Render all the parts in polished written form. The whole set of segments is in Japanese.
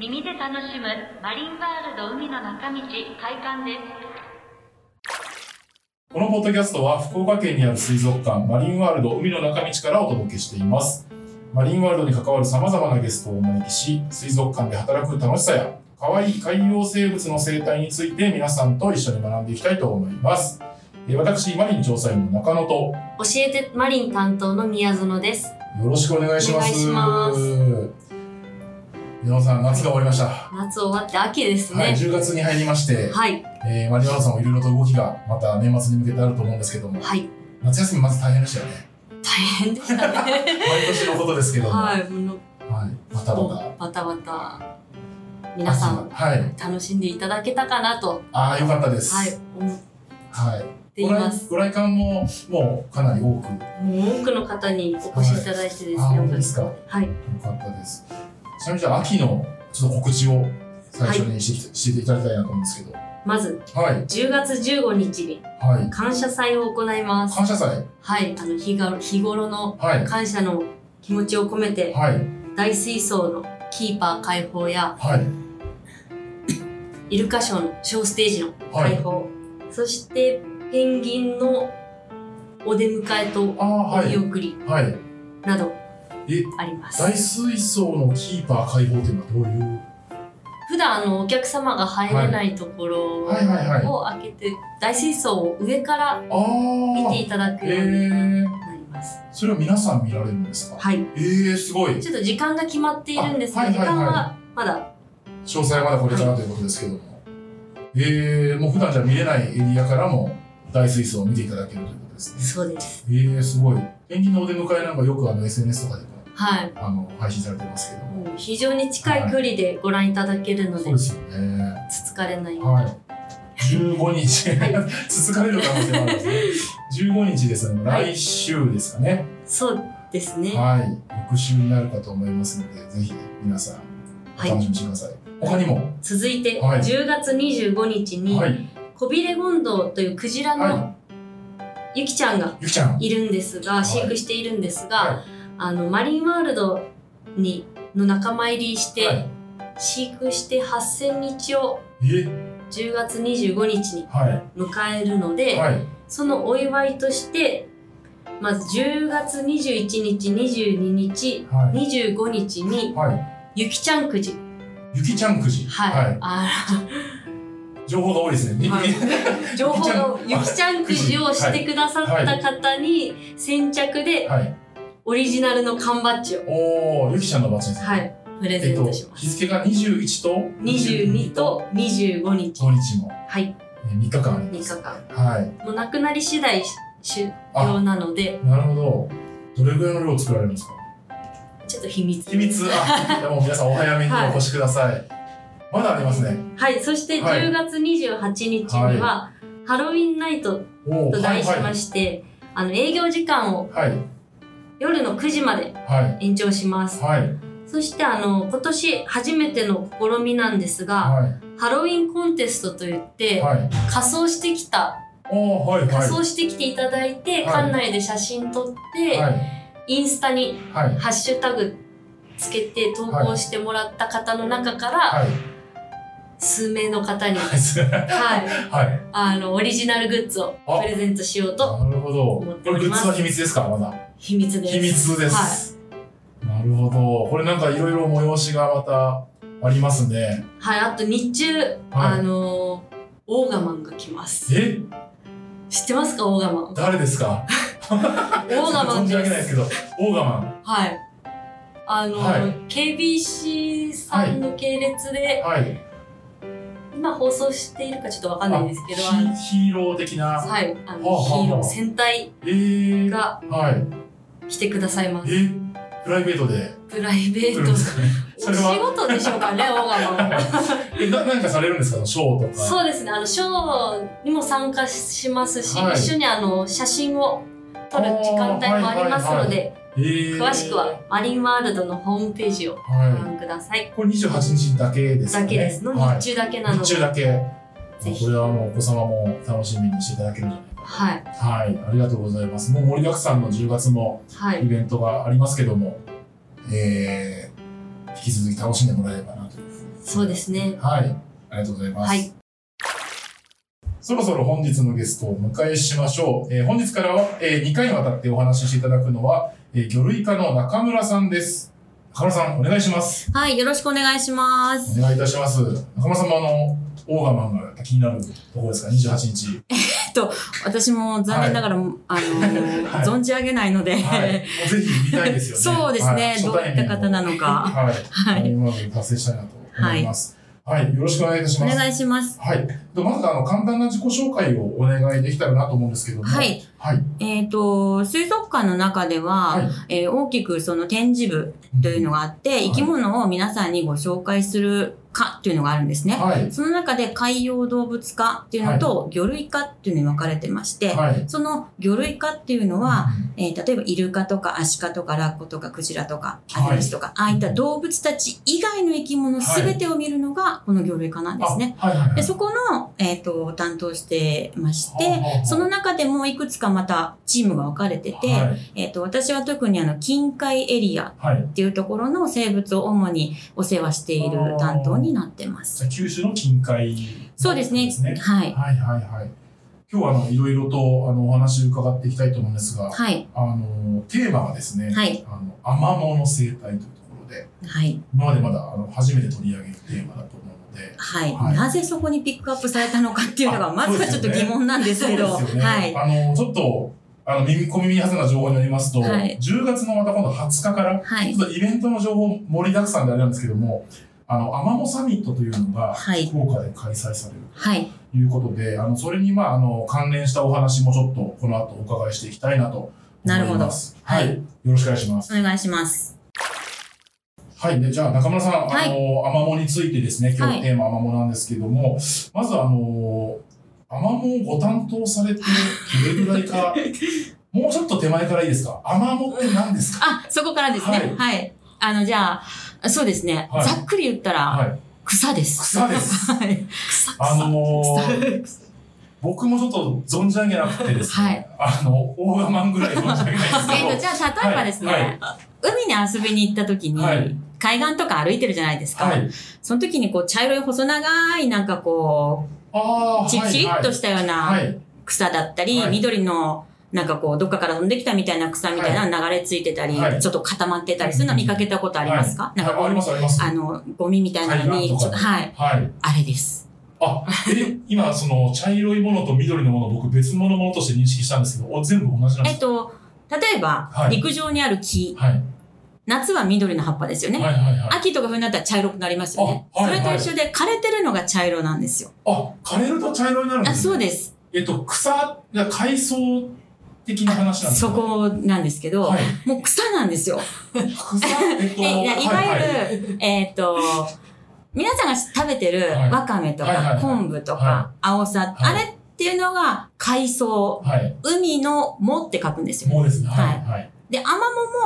耳で楽しむマリンワールド海の中道開館です。このポッドキャストは福岡県にある水族館マリンワールド海の中道からお届けしています。マリンワールドに関わるさまざまなゲストをお招きし、水族館で働く楽しさやかわいい海洋生物の生態について皆さんと一緒に学んでいきたいと思います。私、マリン調査員の中野と教えてマリン担当の宮園です。よろしくお願いします。宮園さん、夏が終わりました。はい、夏終わって秋ですね。はい、10月に入りまして、はい、マリンワールドさんもいろいろと動きがまた年末に向けてあると思うんですけども、はい、夏休みまず大変でしたよね。大変でしたね。毎年のことですけども、はい、はい、バタバタバタバタ、皆さん、はい、楽しんでいただけたかなと。ああ、よかったです。はい、はい、ご来館ももうかなり多くの方にお越しいただいてですね。はい、本当ですか。はい、よかったです。ちなみに、じゃあ秋のちょっと告知を最初にしていただきたいなと思うんですけど、まず、はい、10月15日に感謝祭を行います。感謝祭。はい、日頃の感謝の気持ちを込めて、はい、大水槽のキーパー開放や、はい、イルカショーのショーステージの開放、はい、そしてペンギンのお出迎えとお見送りなどあります。はいはい、大水槽のキーパー開放というのはどういう？普段お客様が入れないところを開けて大水槽を上から見ていただくようになります。それは皆さん見られるんですか？はい。すごい。ちょっと時間が決まっているんですが、はいはいはい、時間はまだ詳細はまだこれからということですけども、もう普段じゃ見れないエリアからも大水槽を見ていただけるということですね。そうです。すごい。ペンギンのお出迎えなんかよくSNS とかでも、はい、配信されてますけども、非常に近い距離でご覧いただけるので、はい、そうですよね。つつかれない。はい。15日、はい、つつかれる可能性もあるんですね。15日ですね。来週ですかね。はい、そうですね。はい。翌週になるかと思いますので、ぜひ皆さんお楽しみにしてください。はい、他にも。続いて、はい、10月25日に、はい、コビレゴンドウというクジラのユキちゃんがいるんですが、飼育しているんですが、はい、マリンワールドにの仲間入りして、はい、飼育して8000日を10月25日に迎えるので、はいはい、そのお祝いとしてまず10月21日、22日、はい、25日に、はい、ユキちゃんくじ、ユキちゃんくじ、はい、はい、情報が多いですね。はい、情報のゆきちゃんくじをしてくださった方に先着でオリジナルの缶バッジを、おー、ゆきちゃんのバッジですね。はい、プレゼントします。日付が21と22と25日、5日も、はい、3日間あります。3日間、はい、もうなくなり次第終了なので。なるほど。どれぐらいの量を作られるんですか？ちょっと秘密でも皆さんお早めにお越しください。はい、まだありますね。はい、そして10月28日にはハロウィンナイトと題しまして、はいはい、営業時間を夜の9時まで延長します。はいはい、そして今年初めての試みなんですが、はい、ハロウィンコンテストといって、はい、仮装してきていただいて、はい、館内で写真撮って、はい、インスタにハッシュタグつけて投稿してもらった方の中から、はい、数名の方に、はいはい、オリジナルグッズをプレゼントしようと思っております。なるほど。これグッズは秘密ですか？まだ秘密です。秘密です、はい、なるほど。これなんかいろいろ催しがまたありますね。はい、あと日中、はい、オーガマンが来ます。え、知ってますか？オーガマン誰ですか？オーガマンです。存じ上げないですけど、オーガマン、はい、はい、KBC さんの系列で、はいはい、今放送しているかちょっとわかんないんですけど、ヒーロー的な、はい、ヒーロー戦隊が来てくださいます。プライベートで？プライベート、お仕事でしょうかね、オーガマン。何かされるんですか？ショーとか。そうですね、ショーにも参加しますし、はい、一緒に写真を撮る時間帯もありますので、詳しくはマリンワールドのホームページをご覧ください。はい、これ28日だけですね。だけですの、はい、日中だけなので。日中だけ。これはもうお子様も楽しみにしていただけるんじゃないかと。はい、はい、ありがとうございます。もう盛りだくさんの10月もイベントがありますけども、はい、引き続き楽しんでもらえればなというふうにそうですね。はい。ありがとうございます。はい。そろそろ本日のゲストをお迎えしましょう。本日からは、2回にわたってお話ししていただくのは、魚類科の中村さんです。中村さん、お願いします。はい、よろしくお願いします。お願いいたします。中村さんもオーガマンが気になるところですか、28日。私も残念ながら、はい、はい、存じ上げないので、はい、ぜひ見たいですよね。そうですね、はい、どういった方なのか。はい、はい、まず達成したいなと思います。はいはい。よろしくお願いいたします。お願いします。はい。まず、簡単な自己紹介をお願いできたらなと思うんですけども。はい。はい。水族館の中では、はい、大きくその展示部というのがあって、うん、生き物を皆さんにご紹介する科というのがあるんですね。はい。その中で海洋動物科っていうのと、はい、魚類科っていうのに分かれてまして、はい、その魚類科っていうのは、うん、例えばイルカとかアシカとかラッコとかクジラとかアザラシとか、はい、ああいった動物たち以外の生き物すべてを見るのが、はい、この魚類科なんですね。はいはいはい、でそこの、担当してまして、はいはいはい、その中でもいくつかまたチームが分かれてて、はい、私は特に近海エリアっていうところの生物を主にお世話している担当になってます。はい、九州の近海ですね。そうですね。はい。はいはいはい。今日はいろいろとお話を伺っていきたいと思うんですが、はい、テーマがですね、はい、アマモの生態というところで、はい、今までまだ初めて取り上げるテーマだと思う。はいはい、なぜそこにピックアップされたのかっていうのがまずはちょっと疑問なんですけど、そうですよね、はい、ちょっと小耳に挟んだ情報によりますと、はい、10月のまた今度20日から、はい、ちょっとイベントの情報盛りだくさんであれなんですけども、アマモサミットというのが福岡で開催されるということで、はい、それにまあ関連したお話もちょっとこの後お伺いしていきたいなと思います。なるほど、はい、よろしくお願いします。お願いします。はい。で、じゃあ、中村さん、はい、アマモについてですね、今日のテーマ、はい、アマモなんですけども、まずアマモをご担当されて、どれぐらいか、もうちょっと手前からいいですか？アマモって何ですか？あ、そこからですね。はい。はい、じゃあ、そうですね。はい、ざっくり言ったら、はい、草です。草です。はい。草。僕もちょっと存じ上げなくてですね、はい、オーガマンぐらい存じ上げないですけど。じゃあ、例えばですね、はいはい、海に遊びに行った時に、はい、海岸とか歩いてるじゃないですか。はい、その時に茶色い細長い、なんかチリッとしたような草だったり、はい、緑の、なんかどっかから飛んできたみたいな草みたいなの流れ着いてたり、はい、ちょっと固まってたりするの見かけたことありますか？はい、なんかありますあります。ゴミみたいなのに、ちょっと、はい、はい。あれです。あ、今茶色いものと緑のもの、僕別物のものとして認識したんですけど、全部同じなんですか？例えば、はい、陸上にある木、はい、夏は緑の葉っぱですよね、はいはいはい、秋とか冬になったら茶色くなりますよね、はいはい、それと一緒で枯れてるのが茶色なんですよ。あ、枯れると茶色になるんですね。あ、そうです。草が海藻的な話なんですか？そこなんですけど、はい、もう草なんですよ。草いわゆる、皆さんが食べてるワカメとか昆布とかアオサ、あれっていうのが海藻、はい、海の藻って書くんですよ。藻ですね。はいはい、で、アマ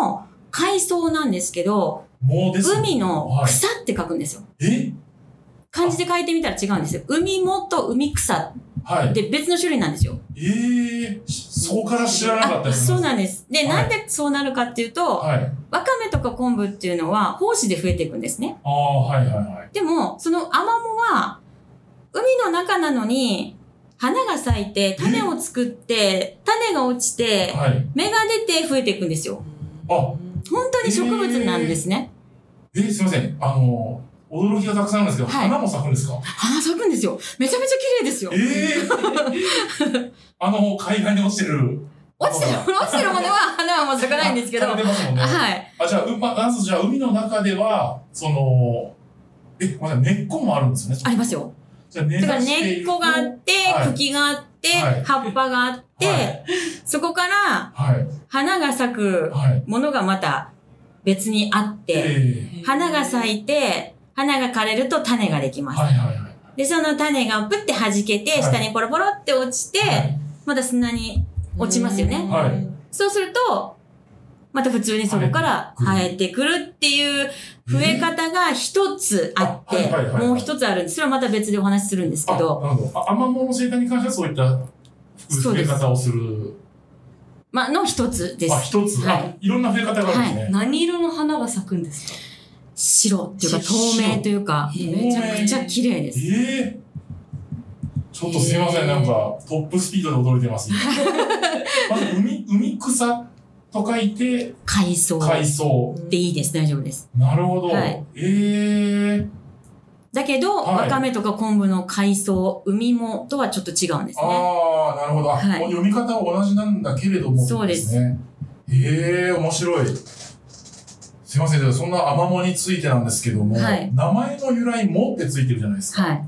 モも海藻なんですけど、藻ですね、海の草って書くんですよ。はい、漢字で書いてみたら違うんですよ。海藻と海草って別の種類なんですよ。はい、そこから知らなかったですね。そうなんです。で、はい、なんでそうなるかっていうと、はい、ワカメとか昆布っていうのは胞子で増えていくんですね。ああ、はいはいはい。でも、そのアマモは、海の中なのに、花が咲いて、種を作って、種が落ちて、はい、芽が出て増えていくんですよ。あ、本当に植物なんですね。すいません。驚きがたくさんあるんですけど、はい、花も咲くんですか？花咲くんですよ。めちゃめちゃ綺麗ですよ。海岸に落ちてる。落ちてるものは花はもう咲かないんですけど。花出ますもんね。はい。じゃあ海の中では、根っこもあるんですね。ありますよ。じゃあ根っこがあって、はい、茎があって、はい、葉っぱがあって、はい、そこから、はい、花が咲くものがまた別にあって、はい、花が咲いて、花が枯れると種ができます。はいはいはい、で、その種がプッて弾けて、はい、下にポロポロって落ちて、はい、また砂に落ちますよね。はい、そうすると、また普通にそこから生えてくるっていう増え方が一つあって、もう一つあるんです。それはまた別でお話しするんですけど。なるほど。アマモの生態に関してはそういった増え方をする。の一つです。一つ。はい。いろんな増え方があるんですね。はい。何色の花が咲くんですか？白っていうか透明というかめちゃくちゃ綺麗です。ちょっとすいません、なんかトップスピードで驚いてます、ね、まず 海草と書いて海藻でいいです、大丈夫です。なるほど、はい、だけど、はい、わかめとか昆布の海藻、海藻とはちょっと違うんですね。ああ、なるほど、はい、読み方は同じなんだけれども、そうですね。面白い。すいません、そんなアマモについてなんですけども、はい、名前の由来もってついてるじゃないですか、はい、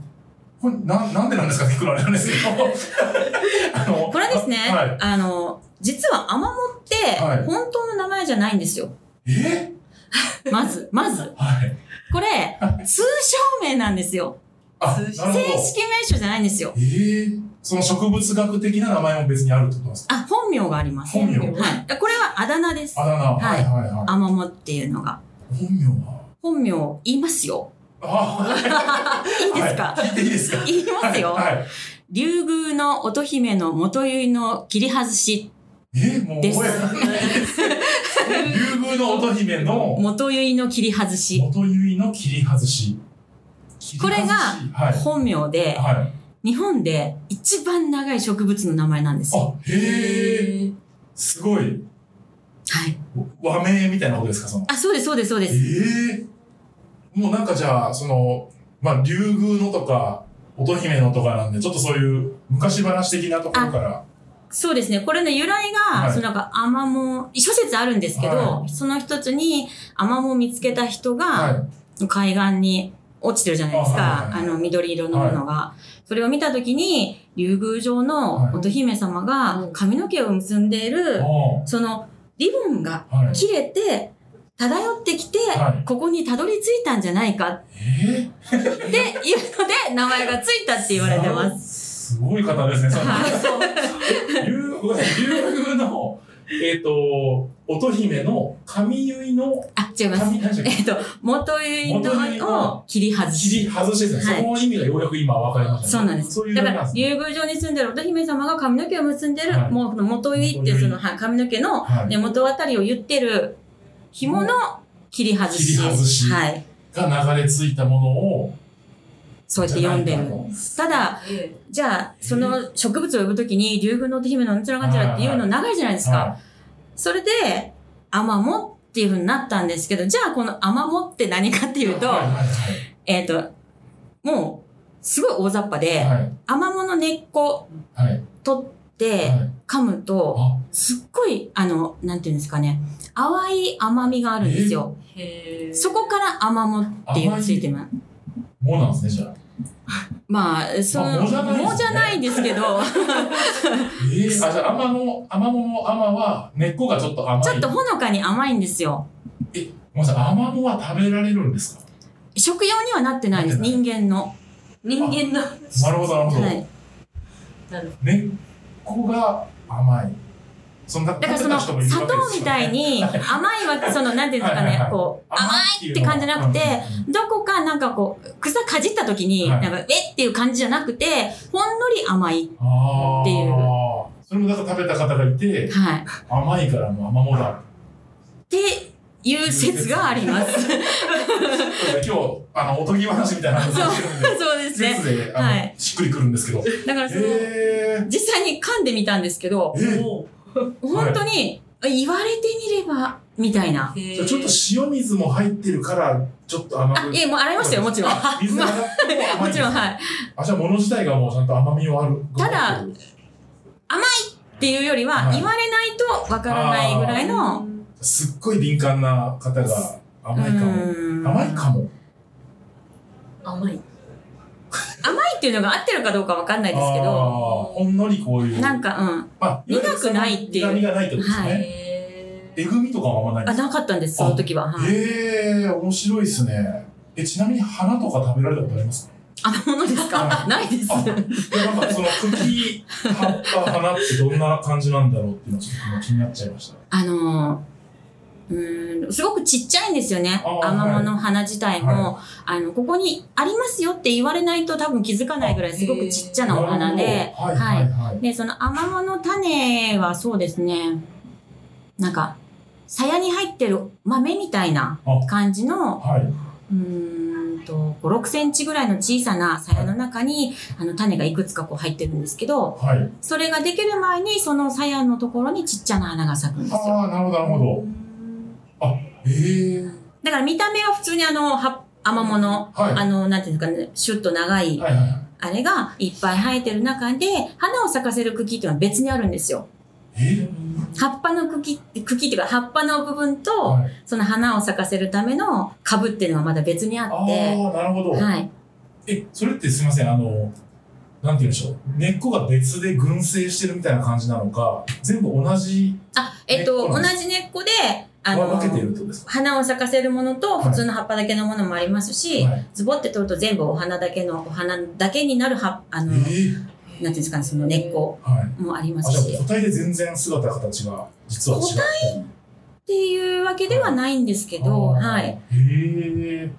これ なんでなんですかって聞くのあれなんですけどこれですね、はい、実はアマモって本当の名前じゃないんですよ、まず、はい、これ通称名なんですよ。正式名称じゃないんですよ。その植物学的な名前も別にあるってことですか？あ、本名があります。本名、はい、これはあだ名です。あだ名、はいはいはい、アマモっていうのが本名言いますよ。いいですか？はい、いいですか？言いますよ、はいはい、竜宮の乙姫の元結の切り外しです。竜宮の乙姫の元結の切り外し。元結の切り外し。これが本名で、はいはい、日本で一番長い植物の名前なんですよ。あ、へえ、すごい。はい。和名みたいなことですか、その。あ、そうですそうですそうです。もうなんかじゃあそのまあ竜宮のとか乙姫のとかなんでちょっとそういう昔話的なところから。そうですね。これの由来が、はい、そのなんかアマモ諸説あるんですけど、はい、その一つにアマモを見つけた人が、はい、海岸に落ちてるじゃないですか。はい、緑色のものが、はい、それを見たときに竜宮城の乙姫様が髪の毛を結んでいる、はい、そのリボンが切れて。はい、漂ってきて、はい、ここにたどり着いたんじゃないかっていうので名前がついたって言われてます。すごい方ですね。竜宮の乙姫の髪結いの、あ、違います。元結いを切り外しですね、はい。その意味がようやく今分かりましたね。そうなんです。そういうだから竜宮城に住んでる乙姫様が髪の毛を結んでる、はい、もう元結いってその髪の毛の根元あたりを言ってる。紐の切り外しが流れ着いたものをそうやって読んでる。ただじゃあその植物を呼ぶときに竜宮の乙姫のなんちゃらかんちゃらっていうの長いじゃないですか。それでアマモっていう風になったんですけど、じゃあこのアマモって何かっていうと、もうすごい大雑把で、アマモの根っこ取って噛むとすっごいなんていうんですかね、淡い甘みがあるんですよ。へー、そこからアマモっていうのついてます。もうなんですね、じゃあ。まあ、その、もじゃないですけど。あ、じゃあアマモの甘は根っこがちょっと甘い。ちょっとほのかに甘いんですよ。ごめんなさい、アマモは食べられるんですか？食用にはなってないです、人間の。なるほど。はい、根っこが甘い。だからその砂糖みたいに甘いはそのなんていうんですかね、こう甘いって感じじゃなくて、どこかなんかこう草かじった時になんかっていう感じじゃなくて、ほんのり甘いっていう。あ、それもだから食べた方がいて、はい、甘いからもうアマモだっていう説があります。今日おとぎ話みたいな話をしてるんで、そうですね。説ではい、しっくりくるんですけど。だからその実際に噛んでみたんですけど。本当に言われてみればみたいな。ちょっと塩水も入ってるからちょっと甘く。もう洗いましたよ、もちろん。水洗ってもちろん、はい。じゃあ物自体がもうちゃんと甘みはある。ただ甘いっていうよりは、はい、言われないとわからないぐらいの。すっごい敏感な方が甘いかも。甘いっていうのが合ってるかどうかわかんないですけど、ほんのりこういうなんか苦くないっていう苦味がないってことですね。えぐみとかはあんまないですか？なかったんです、その時は。面白いですね。ちなみに花とか食べられたことありますか？ものですか？ないです。なんかその茎、葉っぱ、花ってどんな感じなんだろうっていうのちょっと気になっちゃいました。すごくちっちゃいんですよね。アマモの花自体も、はい、ここにありますよって言われないと多分気づかないぐらいすごくちっちゃなお花で、そのアマモの種はそうですね、なんか鞘に入ってる豆みたいな感じの、はい、5、6センチぐらいの小さな鞘の中に、種がいくつかこう入ってるんですけど、はい、それができる前にその鞘のところにちっちゃな花が咲くんですよ。ああ、なるほど、なるほど。あ、へえ。だから見た目は普通に甘物、はい、なんていうんですかね、シュッと長い、はいはい、あれがいっぱい生えてる中で、花を咲かせる茎っていうのは別にあるんですよ。葉っぱの茎っていうか葉っぱの部分と、はい、その花を咲かせるための株っていうのはまだ別にあって。ああ、なるほど、はい、それってすいません、なんて言うんでしょう、根っこが別で群生してるみたいな感じなのか、全部同じ根っこなんですか？同じ根っこで分けているってことですか？花を咲かせるものと普通の葉っぱだけのものもありますし、はい、ズボって取ると全部お花だけになるなんていうんですかね、その根っこもありますし、はい、個体で全然姿形が実は違う。個体っていうわけではないんですけど、はい。へえ。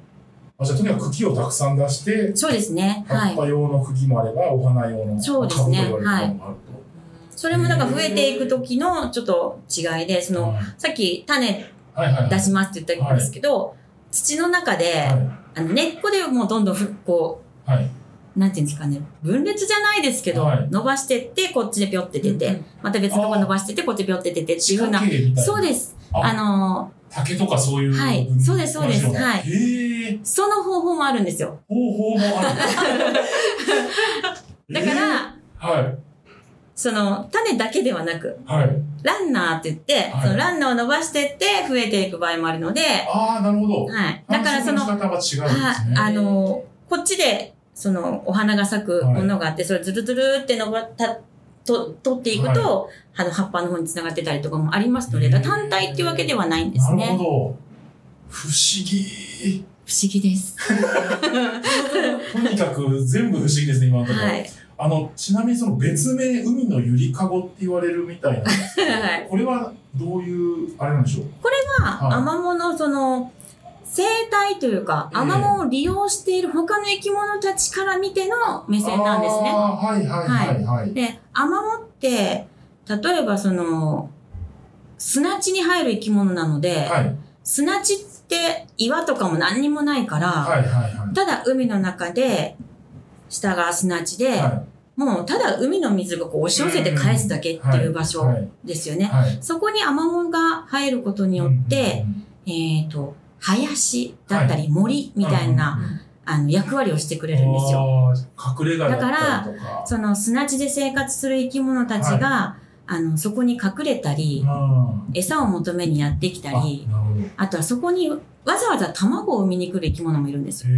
じゃあとにかく茎をたくさん出して、そうですね。はい、葉っぱ用の茎もあれば、お花用のそうですね。株と言われるものもあると。はい、それもなんか増えていく時のちょっと違いで、その、はい、さっき種出しますって言ったんですけど、はい、土の中で、はい、根っこでもうどんどんこう。はい、なんていうんですかね、分裂じゃないですけど、はい、伸ばしてってこっちでピョって出て、また別のところ伸ばしてってこっちでピョって出てっていうふうな。そうです。竹とかそういう、はい、そうですそうです、はい。その方法もあるんですよ。方法もあるだから、はい、その種だけではなく、はい、ランナーって言って、はい、そのランナーを伸ばしてって増えていく場合もあるので、ああ、なるほど、はい、だからその仕方が違うんですね。こっちでそのお花が咲くものがあって、それをずるずるって取っていくと、はい、葉っぱの方に繋がってたりとかもありますので、単体っていうわけではないんですね。なるほど。不思議。不思議です。とにかく全部不思議ですね、今のところ。はい。ちなみにその別名、海のゆりかごって言われるみたいなんですけど、はい、これはどういう、あれなんでしょう？これは、アマモのその、生態というか、アマモを利用している他の生き物たちから見ての目線なんですね。はいはいはい、はい。で、アマモって、例えばその、砂地に入る生き物なので、はい、砂地って岩とかも何にもないから、はいはいはい、ただ海の中で、下が砂地で、はい、もうただ海の水がこう押し寄せて返すだけっていう場所ですよね。はいはいはい、そこにアマモが入ることによって、林だったり森みたいな、はい、役割をしてくれるんですよ。隠れ家だったりとか。だから、その砂地で生活する生き物たちが、はい、そこに隠れたり、餌を求めにやってきたり、あとはそこにわざわざ卵を産みに来る生き物もいるんですよ。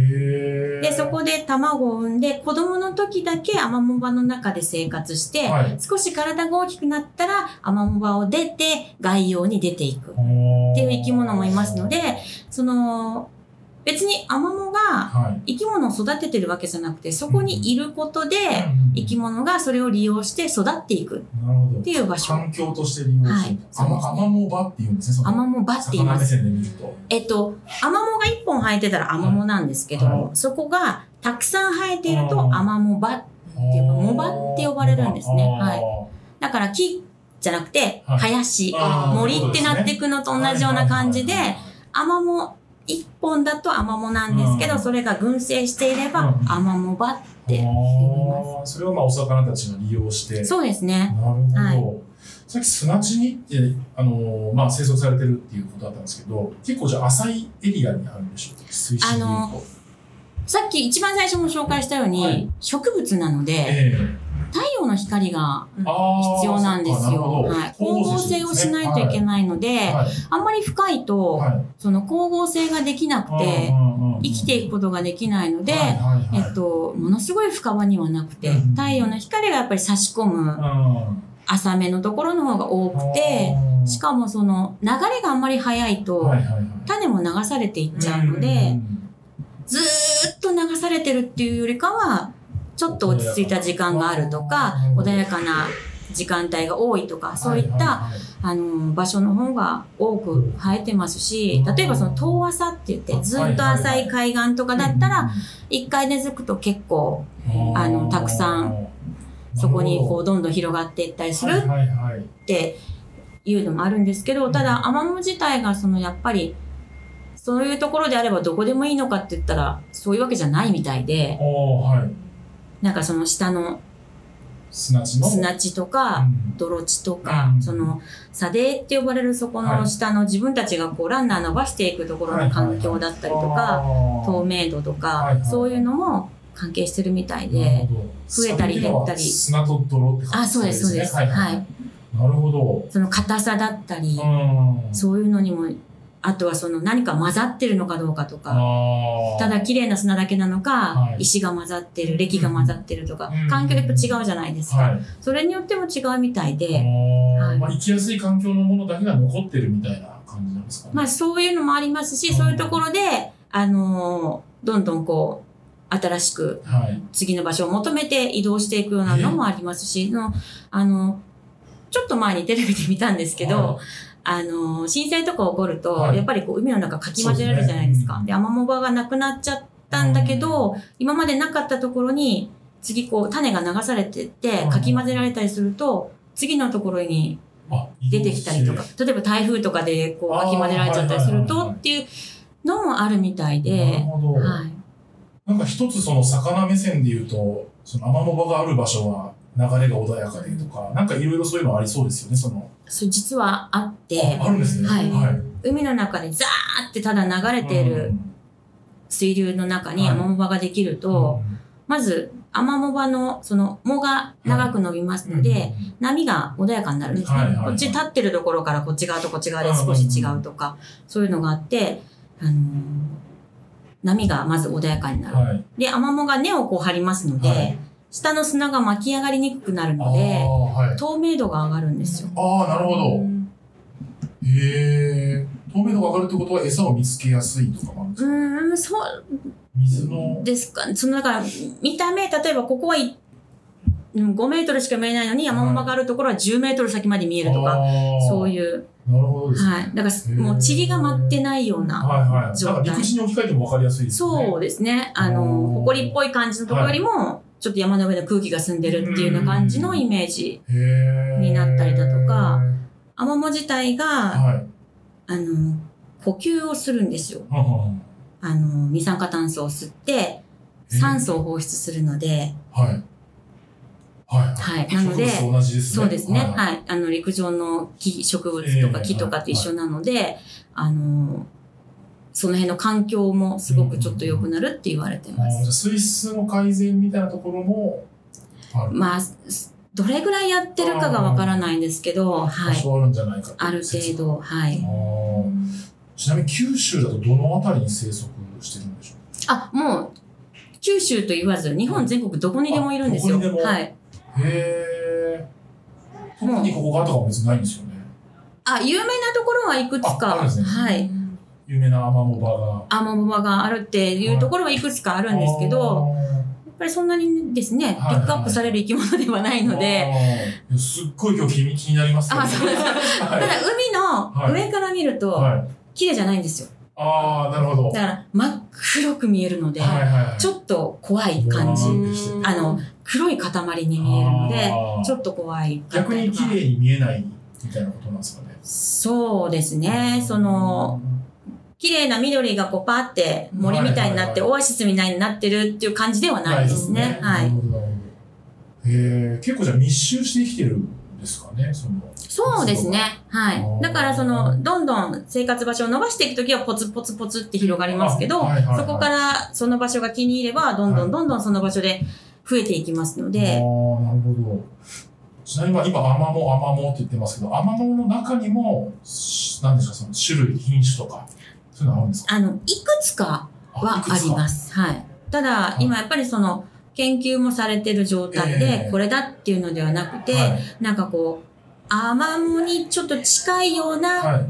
で、そこで卵を産んで、子供の時だけアマモ場の中で生活して、はい、少し体が大きくなったらアマモ場を出て外洋に出ていくっていう生き物もいますので、その別にアマモが生き物を育ててるわけじゃなくて、そこにいることで生き物がそれを利用して育っていくっていう場所。環境として利用していく。アマモ場っていうんですね。アマモ場って言います。魚目線で見ると。アマモが1本生えてたらアマモなんですけど、はいはい、そこがたくさん生えているとアマモ場っていうか、モ場って呼ばれるんですね。はい。だから木じゃなくて林、はい、森ってなっていくのと同じような感じで、アマモ一本だとアマモなんですけど、それが群生していればアマモ場って呼びます。それをお魚たちが利用して。そうですね。なるほど。はい、さっき砂地にって生息されてるっていうことだったんですけど、結構じゃあ浅いエリアにあるんでしょうか？水深でいうと。さっき一番最初も紹介したように、はい、植物なので、太陽の光が必要なんですよ。はい、光合成をしないといけないので、はいはい、あんまり深いと、はい、その光合成ができなくて、生きていくことができないので、はいはいはい、ものすごい深場にはなくて、太陽の光がやっぱり差し込む浅めのところの方が多くて、しかもその流れがあんまり早いと、はいはいはい、種も流されていっちゃうので、ずーっと流されてるっていうよりかは、ちょっと落ち着いた時間があるとか、穏やかな時間帯が多いとか、そういった、はいはいはい、場所の方が多く生えてますし、例えばその遠浅って言って、ずっと浅い海岸とかだったら、一回根付くと結構、たくさん、そこにこう、どんどん広がっていったりするって、いうのもあるんですけど、ただアマモ自体がそのやっぱりそういうところであればどこでもいいのかって言ったらそういうわけじゃないみたいで、はい、なんかその下の砂地とか、うん、泥地とか、うん、その砂泥って呼ばれるそこの下の自分たちがこうランナー伸ばしていくところの環境だったりとか、はい、透明度とか、はいはい、そういうのも関係してるみたいで、増えたり減ったり。砂と泥って感じですね。あ、そうですそうです。はいはいはい、なるほど。その硬さだったり、そういうのにも、あとはその何か混ざってるのかどうかとか、ただ綺麗な砂だけなのか、はい、石が混ざってる、礫が混ざってるとか、うん、環境やっぱ違うじゃないですか、はい、それによっても違うみたいで、はい、まあ、生きやすい環境のものだけが残ってるみたいな感じなんですかね。まあ、そういうのもありますし、そういうところで、どんどんこう新しく次の場所を求めて移動していくようなのもありますし、ちょっと前にテレビで見たんですけど、はい、震災とか起こると、はい、やっぱりこう海の中かき混ぜられるじゃないですか。で、アマモ場がなくなっちゃったんだけど、今までなかったところに次こう種が流されてってかき混ぜられたりすると、次のところに出てきたりとか、例えば台風とかでこうかき混ぜられちゃったりするとっていうのもあるみたいで、なるほど、はい、なんか一つその魚目線で言うと、そのアマモ場がある場所は流れが穏やかでとか、なんかいろいろそういうのありそうですよね。それ実はあって、あるんですね、はいはい、海の中でザーってただ流れている水流の中にアマモ場ができると、はい、まずアマモ場のその藻が長く伸びますので、はい、波が穏やかになるんですね、はいはいはい、こっち立ってるところからこっち側とこっち側で少し違うとか、そういうのがあって、波がまず穏やかになる、はい、でアマモが根をこう張りますので、はい、下の砂が巻き上がりにくくなるので、はい、透明度が上がるんですよ。ああ、なるほど。へえ。透明度が上がるってことは餌を見つけやすいとかもあるんですか？そう。水のですか。そのだから見た目、例えばここは5メートルしか見えないのに、山間があるところは10メートル先まで見えるとか、そういう。なるほどですね。はい。だからもう塵が舞ってないような状態。はいはい、なんか陸地に置き換えても分かりやすいですね。そうですね。埃っぽい感じのところよりも、はい、ちょっと山の上で空気が澄んでるっていうような感じのイメージになったりだとか、アマモ自体が、はい、呼吸をするんですよ。二酸化炭素を吸って酸素を放出するので、はいはいはい、なので、同じですね、そうですね、はいはい、陸上の植物とか木とかと一緒なので、はい、その辺の環境もすごくちょっと良くなるって言われてます。水質の改善みたいなところもある。まあ、どれぐらいやってるかがわからないんですけど、はい。多少あるんじゃないかっていう。ある程度、はい。ちなみに九州だとどのあたりに生息してるんでしょうか？あ、もう九州と言わず日本全国どこにでもいるんですよ。どこにでも。はい。へえ。特にここがとかは別にないんですよね。あ、有名なところはいくつか。あるんですね。はい。有名なアマモ場があるっていうところはいくつかあるんですけど、やっぱりそんなにですね、ピックアップされる生き物ではないので、すっごい今日気になりますね。あ、そうですただ海の上から見ると綺麗じゃないんですよ。ああ、なるほど。だから真っ黒く見えるので、はいはいはい、ちょっと怖い感じ、黒い塊に見えるのでちょっと怖いかったりとか。逆に綺麗に見えないみたいなことなんですかね。そうですね。その綺麗な緑がこうパーって森みたいになって、オアシスみたいになってるっていう感じではないですね。はい。結構じゃあ密集して生きてるんですかね、そうですね。はい。だからどんどん生活場所を伸ばしていくときはポツポツポツって広がりますけど、はいはいはいはい、そこからその場所が気に入れば、どんどんどんどんその場所で増えていきますので。はい、ああ、なるほど。ちなみに今アマモって言ってますけど、アマモの中にも、何ですか、その種類、品種とか。いくつかはあります。はい。ただ、はい、今やっぱり研究もされてる状態で、これだっていうのではなくて、はい、なんかこう、アマモにちょっと近いような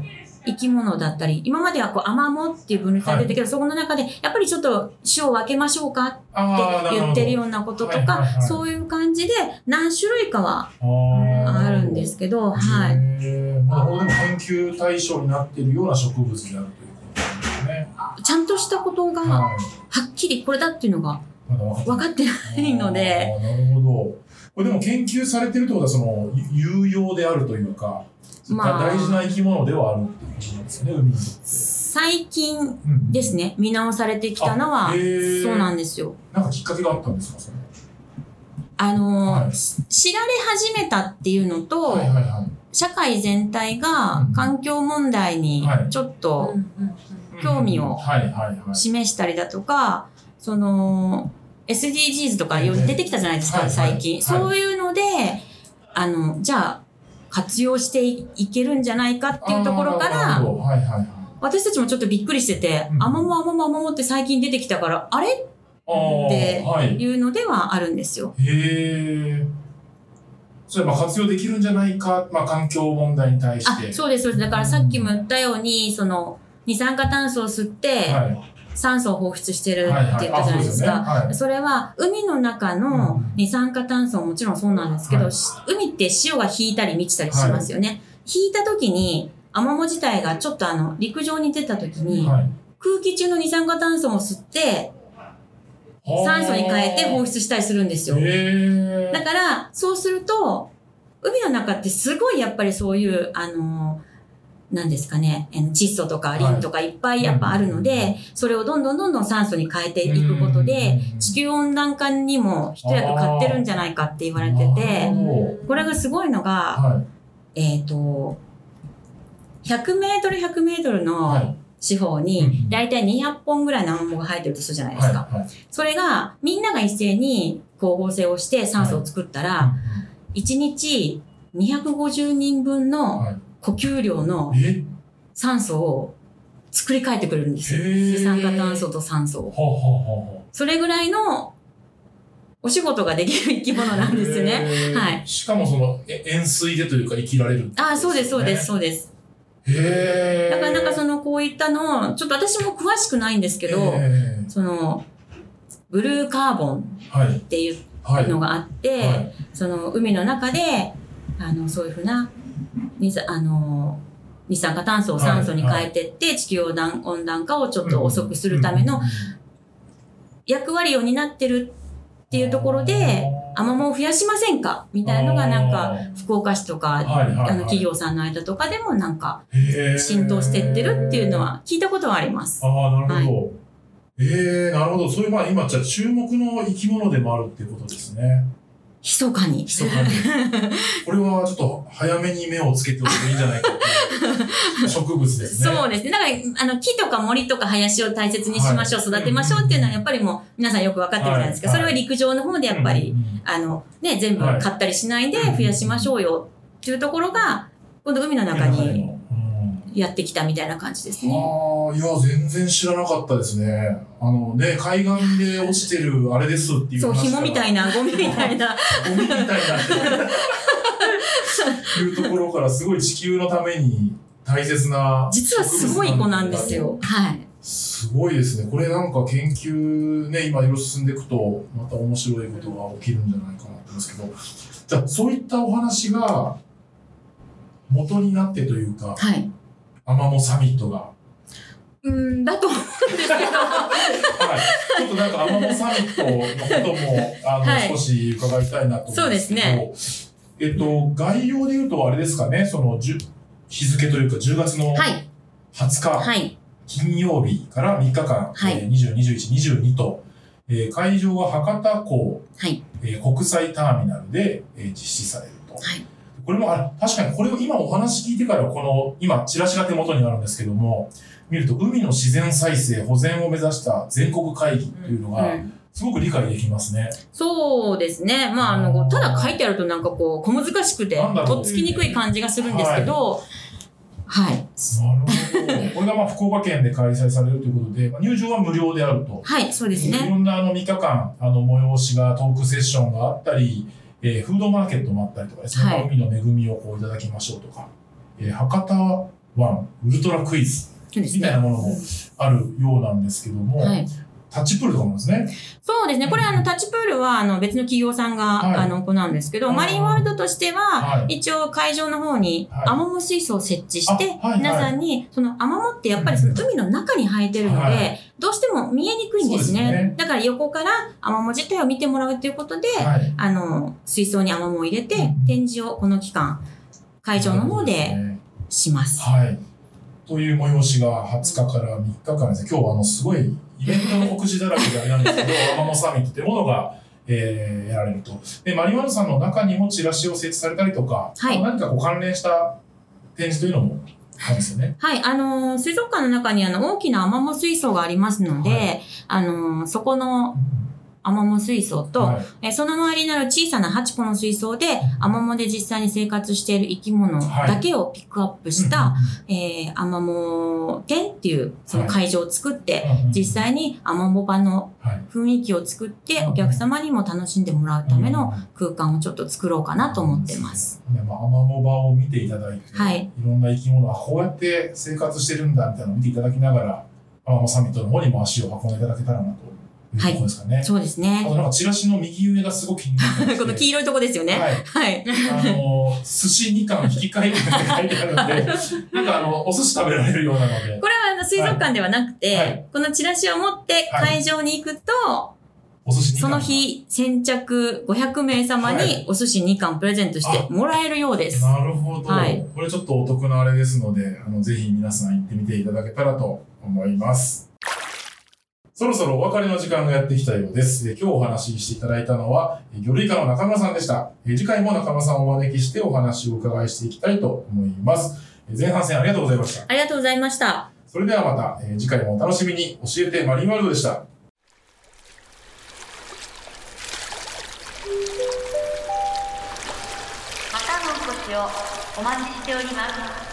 生き物だったり、はい、今まではこう、アマモっていう分類されてたけど、はい、そこの中で、やっぱりちょっと種を分けましょうかって言ってるようなこととか、はいはいはい、そういう感じで何種類かはあるんですけど、はい。まあ、研究対象になっているような植物であるという。ちゃんとしたことがはっきりこれだっていうのが分かってないので、なるほど。これでも研究されてるってことはその有用であるというか、まあ、大事な生き物ではあるっていうことなんですね、海に。最近ですね、見直されてきたのは、そうなんですよ。なんかきっかけがあったんですか、それ。はい、知られ始めたっていうのと、はいはいはい、社会全体が環境問題にちょっと興味を示したりだとか、その SDGs とか出てきたじゃないですか、最近、はいはいはい、そういうのでじゃあ活用していけるんじゃないかっていうところから、はいはいはい、私たちもちょっとびっくりしてて、アモモアモモアモモって最近出てきたから、あれっていうのではあるんですよ。はい、へー、そういえば活用できるんじゃないか、まあ、環境問題に対して。あ、そうですそうです。だからさっきも言ったように、その二酸化炭素を吸って、はい、酸素を放出してるって言ったじゃないですか、はいはい、あ、そうですね、はい、それは海の中の二酸化炭素ももちろんそうなんですけど、はい、海って潮が引いたり満ちたりしますよね、はい、引いた時にアモモ自体がちょっと陸上に出た時に、はい、空気中の二酸化炭素を吸って酸素に変えて放出したりするんですよ。だからそうすると海の中ってすごいやっぱりそういう何ですかね、窒素とかリンとかいっぱいやっぱあるので、はい、それをどんどんどんどん酸素に変えていくことで地球温暖化にも一役買ってるんじゃないかって言われてて、これがすごいのが、はい、100メートルの四方にだいたい200本ぐらいのアモモが生えてるとするじゃないですか、はいはい、それがみんなが一斉に光合成をして酸素を作ったら、はい、1日250人分の、はい、呼吸量の酸素を作り変えてくれるんですよ。二酸化炭素と酸素を。それぐらいのお仕事ができる生き物なんですよね。はい。しかもその塩水でというか生きられる、ね。あ、そうですそうですそうです。だからなんかそのこういったのをちょっと私も詳しくないんですけど、そのブルーカーボンっていうのがあって、はいはい、その海の中でそういうふうな二酸化炭素を酸素に変えていって地球温暖化をちょっと遅くするための役割を担ってるっていうところでアモモを増やしませんかみたいなのがなんか福岡市とか企業さんの間とかでもなんか浸透していってるっていうのは聞いたことはあります。あ、なるほど、はい、なるほど。そういうまあ今じゃ注目の生き物でもあるっていうことですね。密かに。密かに。これはちょっと早めに目をつけておくといいんじゃないかっていう植物ですね。そうですね。だから木とか森とか林を大切にしましょう、はい、育てましょうっていうのはやっぱりもう皆さんよく分かってるじゃないですか。はい、それは陸上の方でやっぱり、はい、全部買ったりしないで増やしましょうよっていうところが今度海の中にやってきたみたいな感じですね。ああ、いや全然知らなかったですね。ね、海岸で落ちてるあれですっていう話。そう、紐みたいなゴミみたいなゴミみたいなっていうところからすごい地球のために大切な、実はすごい子なんですよ。はい。すごいですね。これなんか研究ね、今いろいろ進んでいくとまた面白いことが起きるんじゃないかなと思うんですけど、じゃあそういったお話が元になってというか。はい。アマモサミットがだと思うんですけど、はい、ちょっとなんかアマモサミットのこともはい、少し伺いたいなと思うんですけど、そうですね、概要で言うとあれですかね、その日付というか10月の20日、はい、金曜日から3日間、はい、20、21、22と、会場は博多港、はい国際ターミナルで、実施されると。はい、これも確かにこれを今お話聞いてからこの今チラシが手元にあるんですけども見ると海の自然再生保全を目指した全国会議というのがすごく理解できますね。そうですね。まあただ書いてあるとなんかこう小難しくてとっつきにくい感じがするんですけど、はい、はい、なるほど。これが福岡県で開催されるということで、入場は無料であると。はい、そうですね。いろんな3日間催しがトークセッションがあったり。フードマーケットもあったりとかですね、はい、海の恵みをこういただきましょうとか、博多湾ウルトラクイズみたいなものもあるようなんですけども、はい、タッチプールとかなんですね。そうですね。これタッチプールは別の企業さんが、はい、行うんですけど、マリンワールドとしては、はい、一応会場の方にアマモ水槽を設置して、はい、皆さんにそのアマモってやっぱりその海の中に生えてるので、はい、どうしても見えにくいんですね。そうですね。だから横からアマモ自体を見てもらうということで、はい、水槽にアマモを入れて、うん、展示をこの期間会場の方でします。はい、という催しが20日から3日間ですね。今日はすごいイベントの告示だらけであれなんですけど、アマモサミットというものが、やられると。で、マリンワールドさんの中にもチラシを設置されたりとか、はい、何か関連した展示というのもあるんですよね。はい、水族館の中に大きなアマモ水槽がありますので、はい、そこのアマモ水槽と、はい、その周りにある小さな8個の水槽でアマモで実際に生活している生き物だけをピックアップした、はい、アマモ展っていうその会場を作って、はい、実際にアマモ場の雰囲気を作ってお客様にも楽しんでもらうための空間をちょっと作ろうかなと思ってます。アマモ場を見ていただいて、はい、いろんな生き物はこうやって生活してるんだみたいなのを見ていただきながら、アマモサミットの方にも足を運んでいただけたらなと。はい、そうですかね。そうですね。あとなんかチラシの右上がすごく気になってこの黄色いとこですよね。はい。はい、寿司2貫引き換えって書いてあるんで、なんかお寿司食べられるようなので。これは水族館ではなくて、はい、このチラシを持って会場に行くと、はい、お寿司2貫その日先着500名様にお寿司2貫プレゼントしてもらえるようです。はい、なるほど、はい。これちょっとお得なあれですので、ぜひ皆さん行ってみていただけたらと思います。そろそろお別れの時間がやってきたようです。今日お話ししていただいたのは、魚類課の中村さんでした。次回も中村さんをお招きしてお話を伺いしていきたいと思います。前半戦ありがとうございました。ありがとうございました。それではまた次回もお楽しみに。教えてマリンワールドでした。またのお越しをお待ちしております。